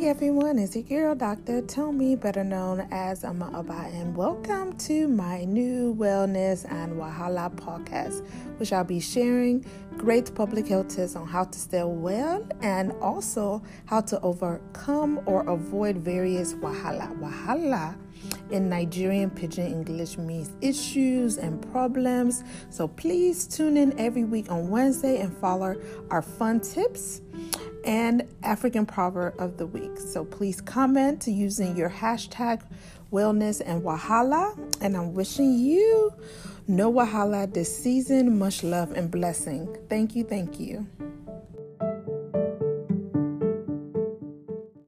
Hi everyone, it's your girl, Dr. Tomi, better known as Ama Abai, and welcome to my new Wellness and Wahala podcast, which I'll be sharing great public health tips on how to stay well and also how to overcome or avoid various wahala. Wahala in Nigerian Pidgin English means issues and problems. So please tune in every week on Wednesday and follow our fun tips and African proverb of the week. So please comment using your hashtag wellness and wahala. And I'm wishing you no wahala this season. Much love and blessing. Thank you.